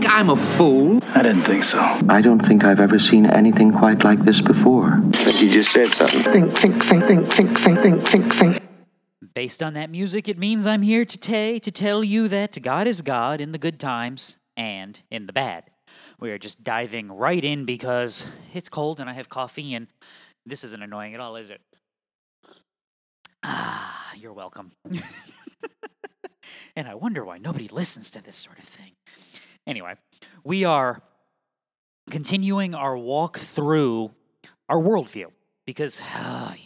think I'm a fool? I didn't think so. I don't think I've ever seen anything quite like this before. I think you just said something. Think. Based on that music, it means I'm here today to tell you that God is God in the good times and in the bad. We are just diving right in because it's cold and I have coffee and this isn't annoying at all, is it? Ah, you're welcome. And I wonder why nobody listens to this sort of thing. Anyway, we are continuing our walk through our worldview because I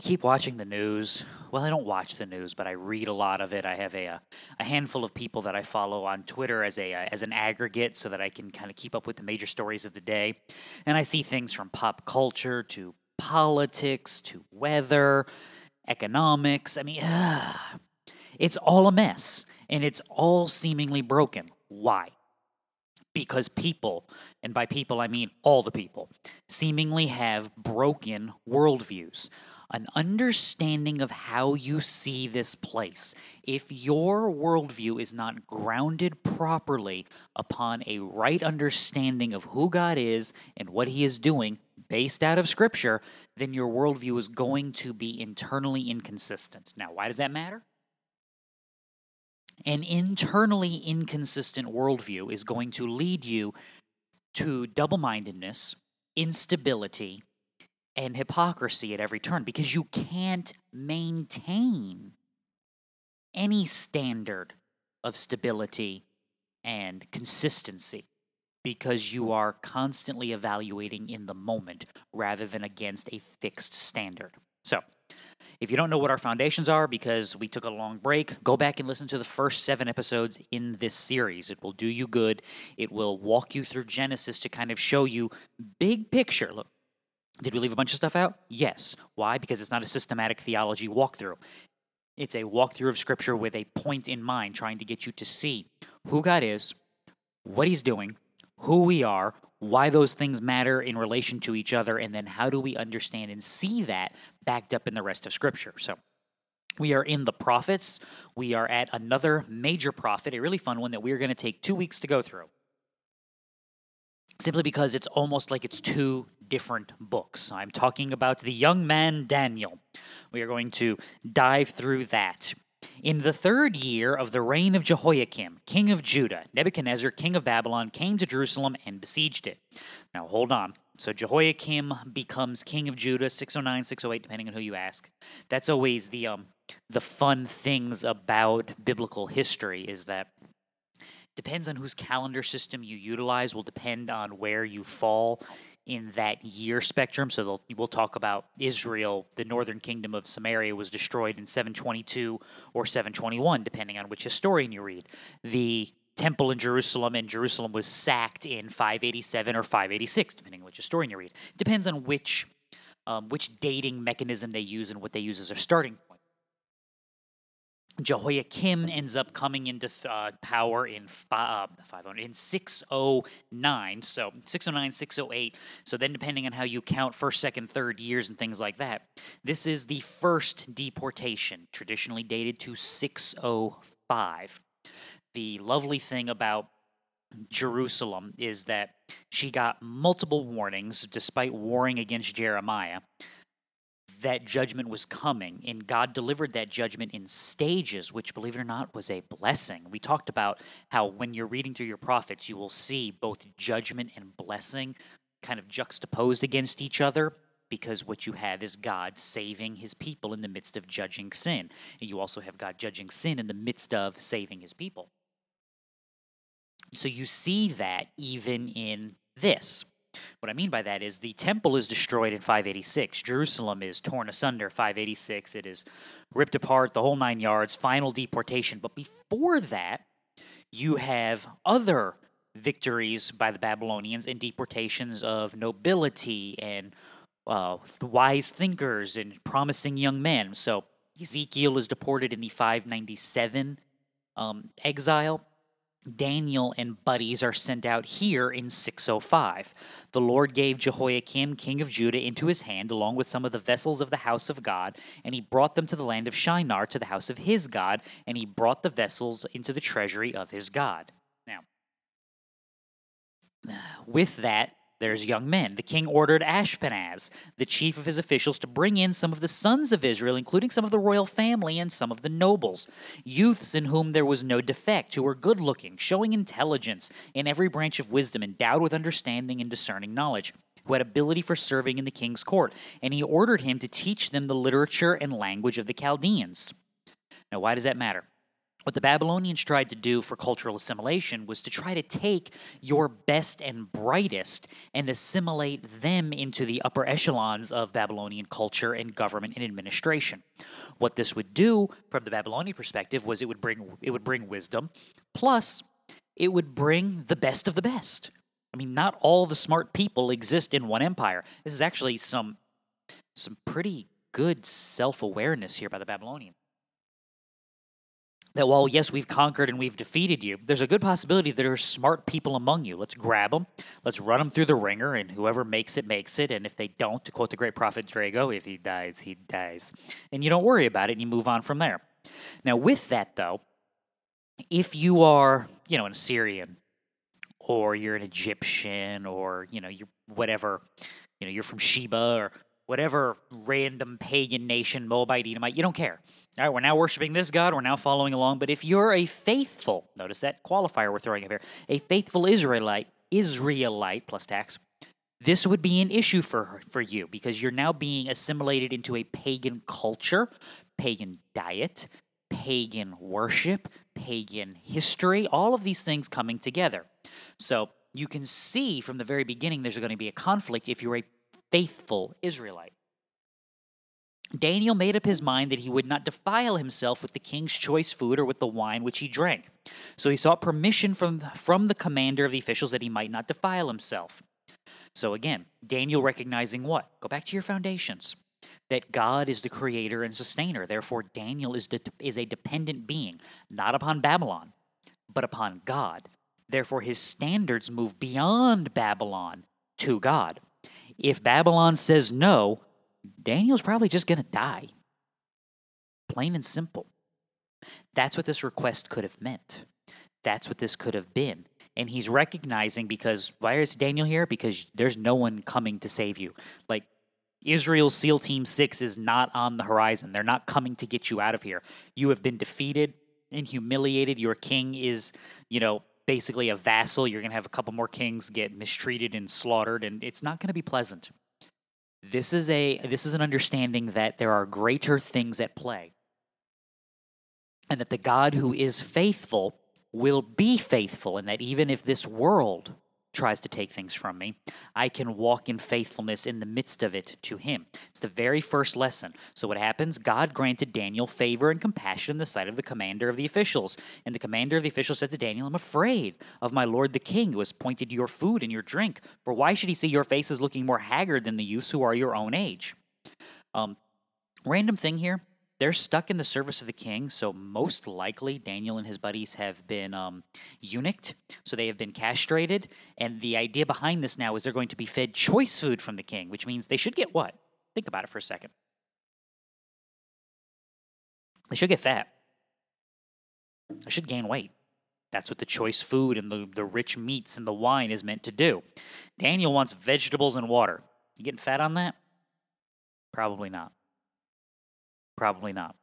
keep watching the news. Well, I don't watch the news, but I read a lot of it. I have a handful of people that I follow on Twitter as an aggregate so that I can kind of keep up with the major stories of the day. And I see things from pop culture to politics to weather, economics. I mean, it's all a mess, and it's all seemingly broken. Why? Because people, and by people I mean all the people, seemingly have broken worldviews, an understanding of how you see this place. If your worldview is not grounded properly upon a right understanding of who God is and what He is doing based out of Scripture, then your worldview is going to be internally inconsistent. Now, why does that matter? An internally inconsistent worldview is going to lead you to double-mindedness, instability, and hypocrisy at every turn because you can't maintain any standard of stability and consistency because you are constantly evaluating in the moment rather than against a fixed standard. So, if you don't know what our foundations are, because we took a long break, go back and listen to the first 7 episodes in this series. It will do you good. It will walk you through Genesis to kind of show you big picture. Look, did we leave a bunch of stuff out? Yes. Why? Because it's not a systematic theology walkthrough. It's a walkthrough of Scripture with a point in mind, trying to get you to see who God is, what He's doing, who we are, why those things matter in relation to each other, and then how do we understand and see that backed up in the rest of Scripture. So we are in the prophets. We are at another major prophet, a really fun one that we're going to take 2 weeks to go through, simply because it's almost like it's 2 different books. I'm talking about the young man Daniel. We are going to dive through that. In the 3rd year of the reign of Jehoiakim, king of Judah, Nebuchadnezzar, king of Babylon, came to Jerusalem and besieged it. Now, hold on. So Jehoiakim becomes king of Judah, 609, 608, depending on who you ask. That's always the fun things about biblical history, is that depends on whose calendar system you utilize, will depend on where you fall in that year spectrum. So we'll talk about Israel. The northern kingdom of Samaria was destroyed in 722 or 721, depending on which historian you read. The temple in Jerusalem, was sacked in 587 or 586, depending on which historian you read. It depends on which dating mechanism they use and what they use as their starting point. Jehoiakim ends up coming into power in 609, so 609, 608, so then depending on how you count first, second, third years and things like that, this is the first deportation, traditionally dated to 605. The lovely thing about Jerusalem is that she got multiple warnings, despite warring against Jeremiah, that judgment was coming, and God delivered that judgment in stages, which, believe it or not, was a blessing. We talked about how when you're reading through your prophets, you will see both judgment and blessing kind of juxtaposed against each other, because what you have is God saving His people in the midst of judging sin. And you also have God judging sin in the midst of saving His people. So you see that even in this. What I mean by that is the temple is destroyed in 586. Jerusalem is torn asunder, 586. It is ripped apart, the whole 9 yards, final deportation. But before that, you have other victories by the Babylonians and deportations of nobility and wise thinkers and promising young men. So Ezekiel is deported in the 597 exile. Daniel and buddies are sent out here in 605. The Lord gave Jehoiakim, king of Judah, into his hand, along with some of the vessels of the house of God, and he brought them to the land of Shinar, to the house of his God, and he brought the vessels into the treasury of his God. Now, With that, there's young men. The king ordered Ashpenaz, the chief of his officials, to bring in some of the sons of Israel, including some of the royal family and some of the nobles, youths in whom there was no defect, who were good-looking, showing intelligence in every branch of wisdom, endowed with understanding and discerning knowledge, who had ability for serving in the king's court. And he ordered him to teach them the literature and language of the Chaldeans. Now, why does that matter? What the Babylonians tried to do for cultural assimilation was to try to take your best and brightest and assimilate them into the upper echelons of Babylonian culture and government and administration. What this would do, from the Babylonian perspective, was it would bring wisdom, plus it would bring the best of the best. I mean, not all the smart people exist in one empire. This is actually some pretty good self-awareness here by the Babylonians. That while, yes, we've conquered and we've defeated you, there's a good possibility that there are smart people among you. Let's grab them. Let's run them through the ringer, and whoever makes it, makes it. And if they don't, to quote the great prophet Drago, if he dies, he dies. And you don't worry about it, and you move on from there. Now, with that, though, if you are, an Assyrian, or you're an Egyptian, or, you're whatever, you're from Sheba, or whatever random pagan nation, Moabite, Edomite, you don't care. All right, we're now worshiping this God. We're now following along. But if you're a faithful, notice that qualifier we're throwing up here, a faithful Israelite plus tax, this would be an issue for you because you're now being assimilated into a pagan culture, pagan diet, pagan worship, pagan history, all of these things coming together. So you can see from the very beginning there's going to be a conflict if you're a faithful Israelite. Daniel made up his mind that he would not defile himself with the king's choice food or with the wine which he drank. So he sought permission from the commander of the officials that he might not defile himself. So again, Daniel recognizing what? Go back to your foundations. That God is the creator and sustainer. Therefore, Daniel is a dependent being, not upon Babylon, but upon God. Therefore, his standards move beyond Babylon to God. If Babylon says no, Daniel's probably just going to die. Plain and simple. That's what this request could have meant. That's what this could have been. And he's recognizing because, why is Daniel here? Because there's no one coming to save you. Like, Israel's SEAL Team 6 is not on the horizon. They're not coming to get you out of here. You have been defeated and humiliated. Your king is, basically a vassal. You're going to have a couple more kings get mistreated and slaughtered, and it's not going to be pleasant. This is an understanding that there are greater things at play, and that the God who is faithful will be faithful, and that even if this world tries to take things from me, I can walk in faithfulness in the midst of it to him. It's the very first lesson. So what happens? God granted Daniel favor and compassion in the sight of the commander of the officials. And the commander of the officials said to Daniel, I'm afraid of my lord the king, who has appointed your food and your drink. For why should he see your faces looking more haggard than the youths who are your own age? Random thing here. They're stuck in the service of the king, so most likely Daniel and his buddies have been eunuched, so they have been castrated, and the idea behind this now is they're going to be fed choice food from the king, which means they should get what? Think about it for a second. They should get fat. They should gain weight. That's what the choice food and the rich meats and the wine is meant to do. Daniel wants vegetables and water. You getting fat on that? Probably not. Probably not.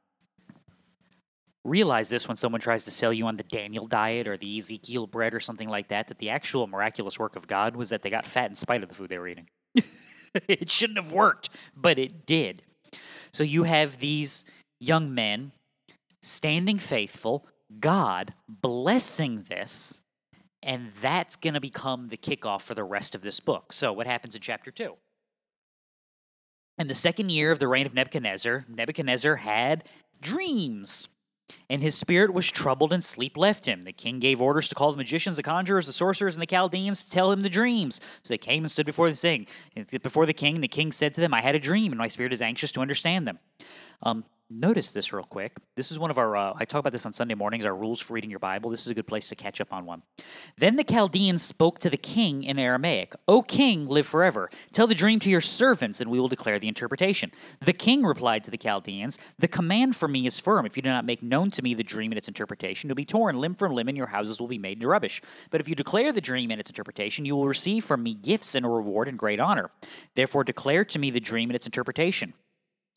Realize this when someone tries to sell you on the Daniel diet or the Ezekiel bread or something like that, that the actual miraculous work of God was that they got fat in spite of the food they were eating. It shouldn't have worked, but it did. So you have these young men standing faithful, God blessing this, and that's going to become the kickoff for the rest of this book. So what happens in chapter 2? In the second year of the reign of Nebuchadnezzar, Nebuchadnezzar had dreams, and his spirit was troubled and sleep left him. The king gave orders to call the magicians, the conjurers, the sorcerers, and the Chaldeans to tell him the dreams. So they came and stood before the king, and the king said to them, I had a dream, and my spirit is anxious to understand them. Notice this real quick. This is one of our, I talk about this on Sunday mornings, our rules for reading your Bible. This is a good place to catch up on one. Then the Chaldeans spoke to the king in Aramaic, "O king, live forever. Tell the dream to your servants, and we will declare the interpretation." The king replied to the Chaldeans, "The command from me is firm. If you do not make known to me the dream and its interpretation, it will be torn limb from limb, and your houses will be made into rubbish. But if you declare the dream and its interpretation, you will receive from me gifts and a reward and great honor. Therefore declare to me the dream and its interpretation."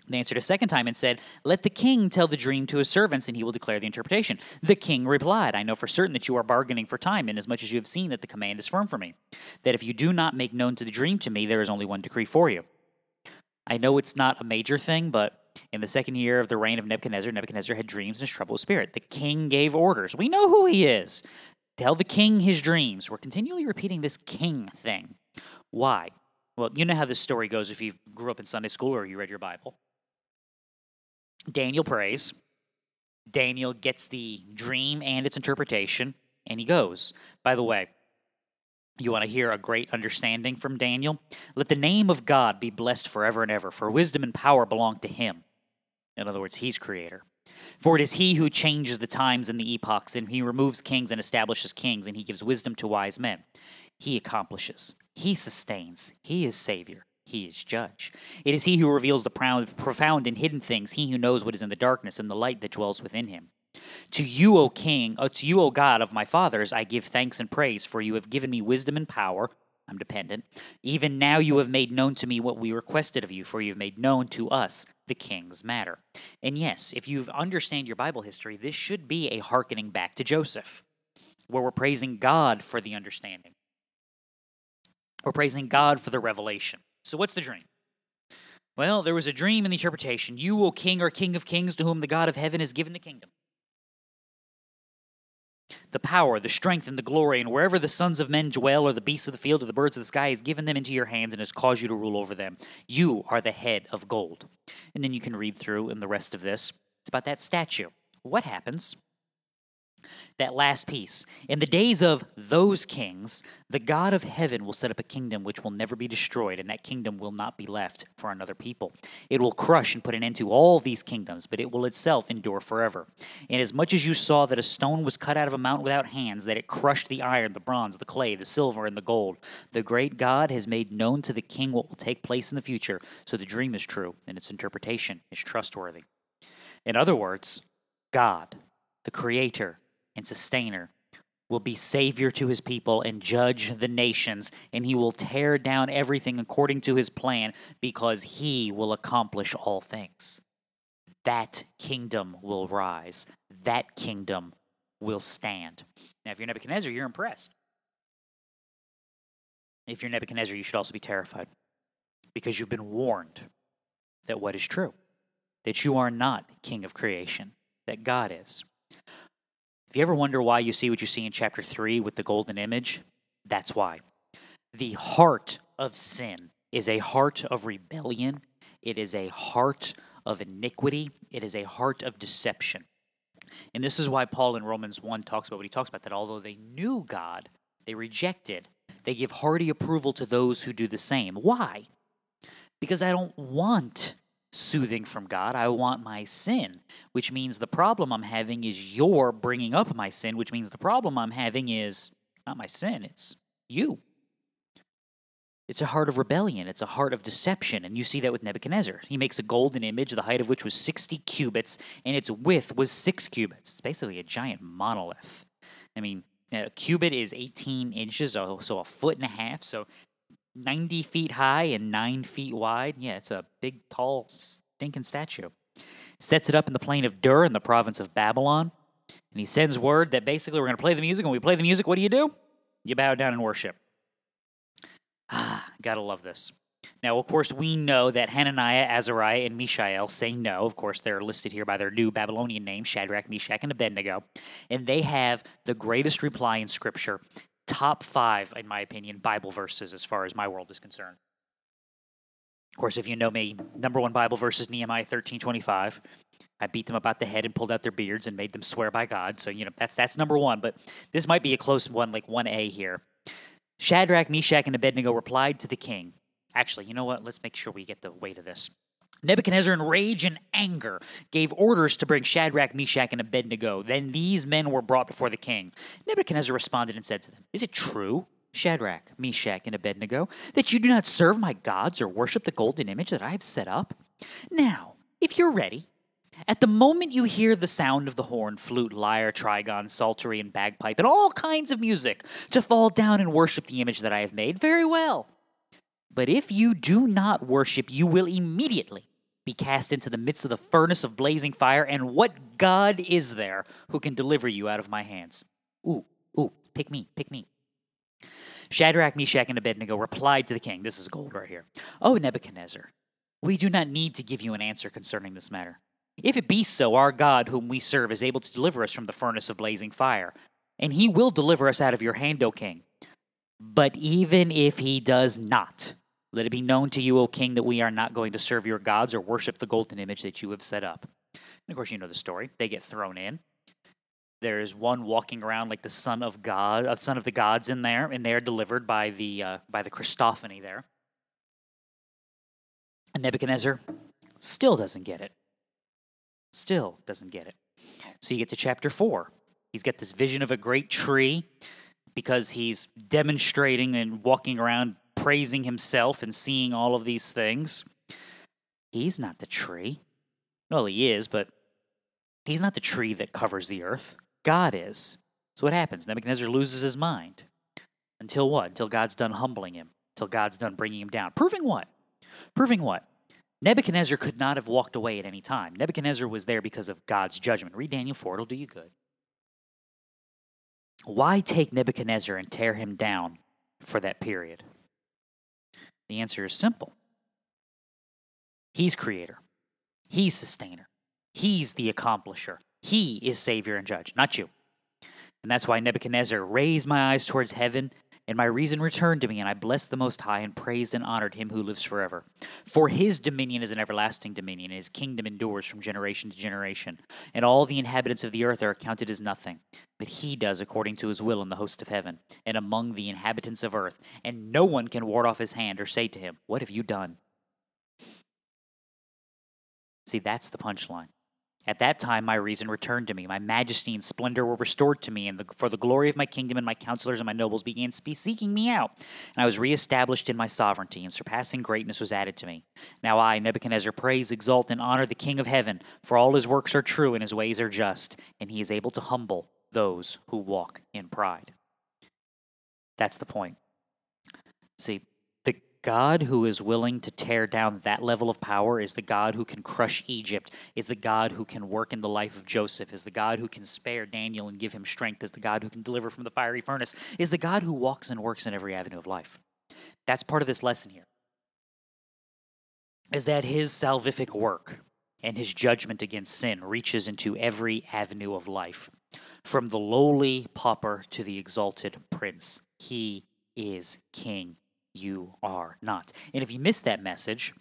They answered a second time and said, "Let the king tell the dream to his servants, and he will declare the interpretation." The king replied, "I know for certain that you are bargaining for time, inasmuch as you have seen that the command is firm for me, that if you do not make known to the dream to me, there is only one decree for you." I know it's not a major thing, but in the second year of the reign of Nebuchadnezzar, Nebuchadnezzar had dreams and was troubled with spirit. The king gave orders. We know who he is. Tell the king his dreams. We're continually repeating this king thing. Why? Well, you know how this story goes if you grew up in Sunday school or you read your Bible. Daniel prays. Daniel gets the dream and its interpretation, and he goes. By the way, you want to hear a great understanding from Daniel? "Let the name of God be blessed forever and ever, for wisdom and power belong to him." In other words, he's creator. "For it is he who changes the times and the epochs, and he removes kings and establishes kings, and he gives wisdom to wise men." He accomplishes. He sustains. He is savior. He is judge. "It is he who reveals the profound and hidden things, he who knows what is in the darkness and the light that dwells within him. To you, O King, to you, O God of my fathers, I give thanks and praise, for you have given me wisdom and power." I'm dependent. "Even now you have made known to me what we requested of you, for you have made known to us the king's matter." And yes, if you understand your Bible history, this should be a hearkening back to Joseph, where we're praising God for the understanding. We're praising God for the revelation. So what's the dream? Well, there was a dream in the interpretation. "You, O king, are king of kings, to whom the God of heaven has given the kingdom, the power, the strength, and the glory, and wherever the sons of men dwell, or the beasts of the field, or the birds of the sky, has given them into your hands and has caused you to rule over them. You are the head of gold." And then you can read through in the rest of this. It's about that statue. What happens? That last piece. "In the days of those kings, the God of heaven will set up a kingdom which will never be destroyed, and that kingdom will not be left for another people. It will crush and put an end to all these kingdoms, but it will itself endure forever. Inasmuch as you saw that a stone was cut out of a mountain without hands, that it crushed the iron, the bronze, the clay, the silver, and the gold, the great God has made known to the king what will take place in the future, so the dream is true, and its interpretation is trustworthy." In other words, God, the creator and sustainer, will be savior to his people and judge the nations, and he will tear down everything according to his plan, because he will accomplish all things. That kingdom will rise. That kingdom will stand. Now, if you're Nebuchadnezzar, you're impressed. If you're Nebuchadnezzar, you should also be terrified, because you've been warned that what is true, that you are not king of creation, that God is. If you ever wonder why you see what you see in chapter 3 with the golden image, that's why. The heart of sin is a heart of rebellion. It is a heart of iniquity. It is a heart of deception. And this is why Paul in Romans 1 talks about what he talks about, that although they knew God, they rejected. They give hearty approval to those who do the same. Why? Because I don't want soothing from God. I want my sin, which means the problem I'm having is you're bringing up my sin, which means the problem I'm having is not my sin, it's you. It's a heart of rebellion. It's a heart of deception, and you see that with Nebuchadnezzar. He makes a golden image, the height of which was 60 cubits, and its width was 6 cubits. It's basically a giant monolith. I mean, a cubit is 18 inches, so a foot and a half, so 90 feet high and 9 feet wide. Yeah, it's a big, tall, stinking statue. Sets it up in the plain of Dur in the province of Babylon. And he sends word that basically we're going to play the music. When we play the music, what do? You bow down and worship. Ah, gotta love this. Now, of course, we know that Hananiah, Azariah, and Mishael say no. Of course, they're listed here by their new Babylonian names, Shadrach, Meshach, and Abednego. And they have the greatest reply in Scripture. Top 5, in my opinion, Bible verses as far as my world is concerned. Of course, if you know me, number 1 Bible verse is Nehemiah 13:25. I beat them about the head and pulled out their beards and made them swear by God. So, you know, that's number 1. But this might be a close one, like 1A here. Shadrach, Meshach, and Abednego replied to the king. Actually, you know what? Let's make sure we get the weight of this. Nebuchadnezzar, in rage and anger, gave orders to bring Shadrach, Meshach, and Abednego. Then these men were brought before the king. Nebuchadnezzar responded and said to them, "Is it true, Shadrach, Meshach, and Abednego, that you do not serve my gods or worship the golden image that I have set up? Now, if you're ready, at the moment you hear the sound of the horn, flute, lyre, trigon, psaltery, and bagpipe, and all kinds of music, to fall down and worship the image that I have made, very well. But if you do not worship, you will immediately be cast into the midst of the furnace of blazing fire, and what God is there who can deliver you out of my hands?" Ooh, pick me. Shadrach, Meshach, and Abednego replied to the king. This is gold right here. "Oh, Nebuchadnezzar, we do not need to give you an answer concerning this matter. If it be so, our God whom we serve is able to deliver us from the furnace of blazing fire, and he will deliver us out of your hand, O king. But even if he does not, let it be known to you, O king, that we are not going to serve your gods or worship the golden image that you have set up." And of course, you know the story. They get thrown in. There is one walking around like the son of God, a son of the gods in there, and they are delivered by the Christophany there. And Nebuchadnezzar still doesn't get it. So you get to chapter 4. He's got this vision of a great tree because he's demonstrating and walking around praising himself and seeing all of these things. He's not the tree. Well, he is, but he's not the tree that covers the earth. God is. So what happens? Nebuchadnezzar loses his mind. Until what? Until God's done humbling him. Until God's done bringing him down. Proving what? Nebuchadnezzar could not have walked away at any time. Nebuchadnezzar was there because of God's judgment. Read Daniel 4, it'll do you good. Why take Nebuchadnezzar and tear him down for that period? The answer is simple. He's creator. He's sustainer. He's the accomplisher. He is savior and judge, not you. And that's why Nebuchadnezzar raised my eyes towards heaven, and my reason returned to me, and I blessed the Most High and praised and honored him who lives forever. For his dominion is an everlasting dominion, and his kingdom endures from generation to generation. And all the inhabitants of the earth are accounted as nothing, but he does according to his will in the host of heaven, and among the inhabitants of earth. And no one can ward off his hand or say to him, "What have you done?" See, that's the punchline. At that time, my reason returned to me. My majesty and splendor were restored to me, and for the glory of my kingdom and my counselors and my nobles began seeking me out. And I was reestablished in my sovereignty, and surpassing greatness was added to me. Now I, Nebuchadnezzar, praise, exalt, and honor the King of heaven, for all his works are true and his ways are just, and he is able to humble those who walk in pride. That's the point. See, God who is willing to tear down that level of power is the God who can crush Egypt, is the God who can work in the life of Joseph, is the God who can spare Daniel and give him strength, is the God who can deliver from the fiery furnace, is the God who walks and works in every avenue of life. That's part of this lesson here, is that his salvific work and his judgment against sin reaches into every avenue of life, from the lowly pauper to the exalted prince. He is king. You are not. And if you missed that message,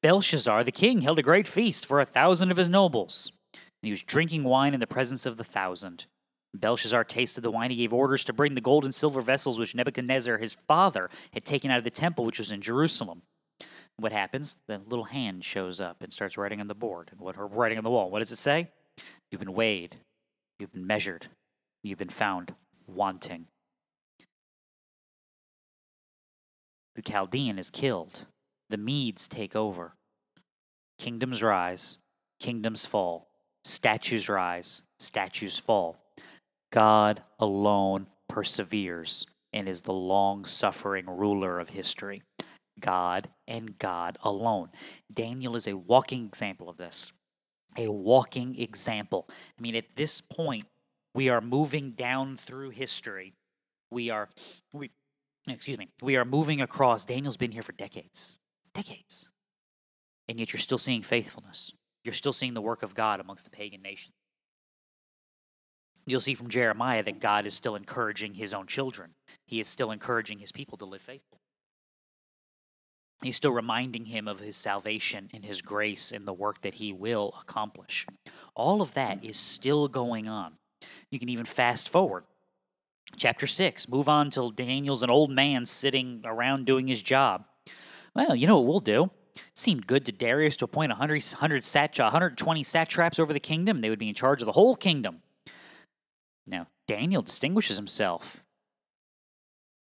Belshazzar, the king, held a great feast for 1,000 of his nobles. And he was drinking wine in the presence of the 1,000. Belshazzar tasted the wine. He gave orders to bring the gold and silver vessels which Nebuchadnezzar, his father, had taken out of the temple which was in Jerusalem. What happens? The little hand shows up and starts writing on the board. And writing on the wall. What does it say? You've been weighed. You've been measured. You've been found wanting. The Chaldean is killed. The Medes take over. Kingdoms rise. Kingdoms fall. Statues rise. Statues fall. God alone perseveres and is the long-suffering ruler of history. God and God alone. Daniel is a walking example of this. A walking example. I mean, at this point, we are moving down through history. We are moving across. Daniel's been here for decades. And yet you're still seeing faithfulness. You're still seeing the work of God amongst the pagan nations. You'll see from Jeremiah that God is still encouraging his own children. He is still encouraging his people to live faithful. He's still reminding him of his salvation and his grace and the work that he will accomplish. All of that is still going on. You can even fast forward. Chapter 6, move on till Daniel's an old man sitting around doing his job. Well, you know what we'll do? seemed good to Darius to appoint 120 satraps over the kingdom. They would be in charge of the whole kingdom. Now, Daniel distinguishes himself.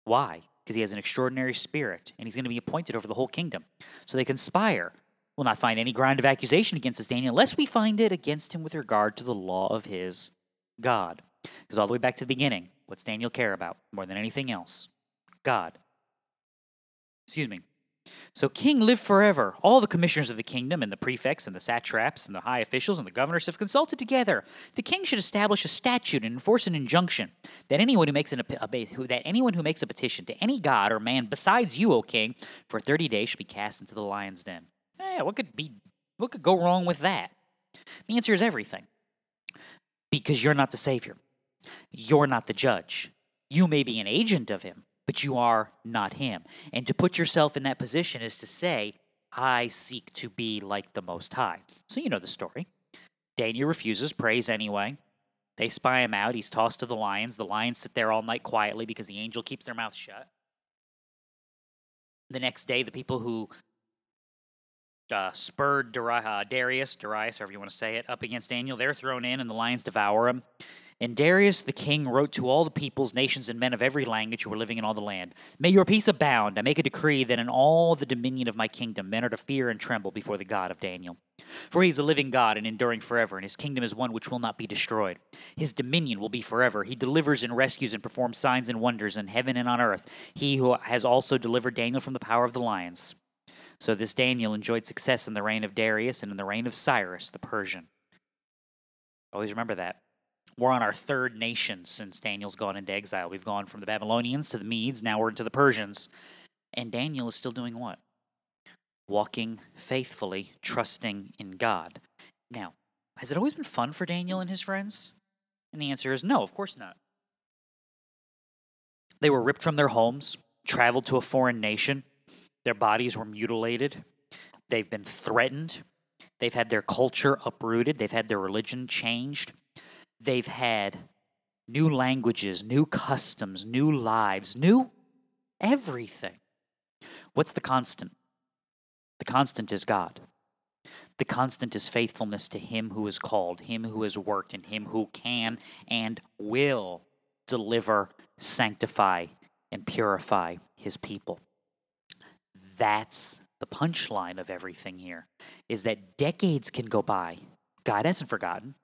Why? Because he has an extraordinary spirit, and he's going to be appointed over the whole kingdom. So they conspire. We'll not find any ground of accusation against this Daniel, unless we find it against him with regard to the law of his God. Because all the way back to the beginning, what's Daniel care about more than anything else? God. Excuse me. So king live forever. All the commissioners of the kingdom and the prefects and the satraps and the high officials and the governors have consulted together. The king should establish a statute and enforce an injunction that anyone who makes a petition to any god or man besides you, O king, for 30 days should be cast into the lion's den. Hey, what could go wrong with that? The answer is everything. Because you're not the savior. You're not the judge. You may be an agent of him, but you are not him. And to put yourself in that position is to say, I seek to be like the Most High. So you know the story. Daniel refuses, prays anyway. They spy him out. He's tossed to the lions. The lions sit there all night quietly because the angel keeps their mouth shut. The next day, the people who spurred Darius, however you want to say it, up against Daniel, they're thrown in and the lions devour him. And Darius the king wrote to all the peoples, nations, and men of every language who were living in all the land, May your peace abound. I make a decree that in all the dominion of my kingdom men are to fear and tremble before the God of Daniel. For he is a living God and enduring forever, and his kingdom is one which will not be destroyed. His dominion will be forever. He delivers and rescues and performs signs and wonders in heaven and on earth. He who has also delivered Daniel from the power of the lions. So this Daniel enjoyed success in the reign of Darius and in the reign of Cyrus the Persian. Always remember that. We're on our third nation since Daniel's gone into exile. We've gone from the Babylonians to the Medes, now we're into the Persians. And Daniel is still doing what? Walking faithfully, trusting in God. Now, has it always been fun for Daniel and his friends? And the answer is no, of course not. They were ripped from their homes, traveled to a foreign nation. Their bodies were mutilated. They've been threatened. They've had their culture uprooted. They've had their religion changed. They've had new languages, new customs, new lives, new everything. What's the constant? The constant is God. The constant is faithfulness to him who is called, him who has worked, and him who can and will deliver, sanctify, and purify his people. That's the punchline of everything here, is that decades can go by. God hasn't forgotten.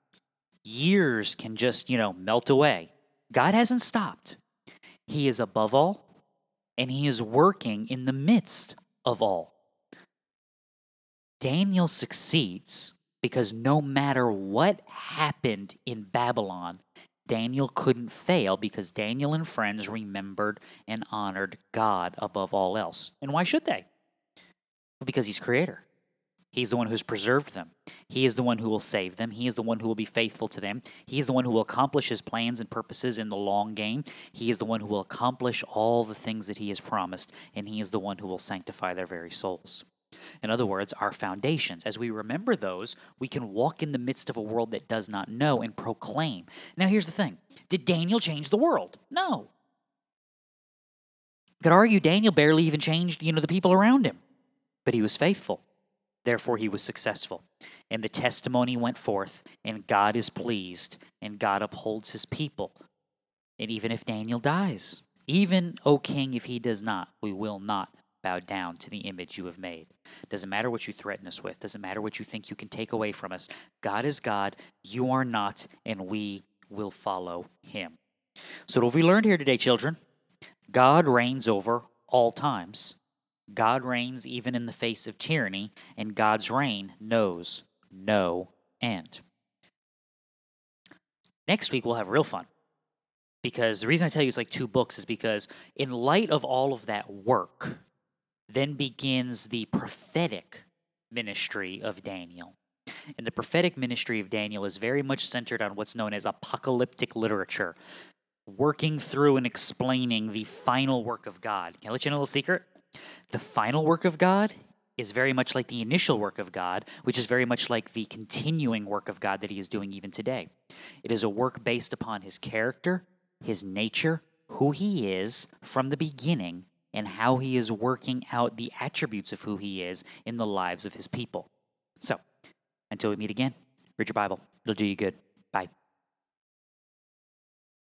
Years can just, melt away. God hasn't stopped. He is above all, and he is working in the midst of all. Daniel succeeds because no matter what happened in Babylon, Daniel couldn't fail because Daniel and friends remembered and honored God above all else. And why should they? Because he's creator. He's the one who's preserved them. He is the one who will save them. He is the one who will be faithful to them. He is the one who will accomplish his plans and purposes in the long game. He is the one who will accomplish all the things that he has promised, and he is the one who will sanctify their very souls. In other words, our foundations. As we remember those, we can walk in the midst of a world that does not know and proclaim. Now, here's the thing. Did Daniel change the world? No. You could argue Daniel barely even changed, the people around him. But he was faithful. Therefore, he was successful. And the testimony went forth, and God is pleased, and God upholds his people. And even if Daniel dies, even, O king, if he does not, we will not bow down to the image you have made. Doesn't matter what you threaten us with. Doesn't matter what you think you can take away from us. God is God. You are not, and we will follow him. So what have we learned here today, children? God reigns over all times. God reigns even in the face of tyranny, and God's reign knows no end. Next week, we'll have real fun. Because the reason I tell you it's like two books is because in light of all of that work, then begins the prophetic ministry of Daniel. And the prophetic ministry of Daniel is very much centered on what's known as apocalyptic literature, working through and explaining the final work of God. Can I let you in a little secret? The final work of God is very much like the initial work of God, which is very much like the continuing work of God that he is doing even today. It is a work based upon his character, his nature, who he is from the beginning and how he is working out the attributes of who he is in the lives of his people. So, until we meet again, read your Bible. It'll do you good. Bye.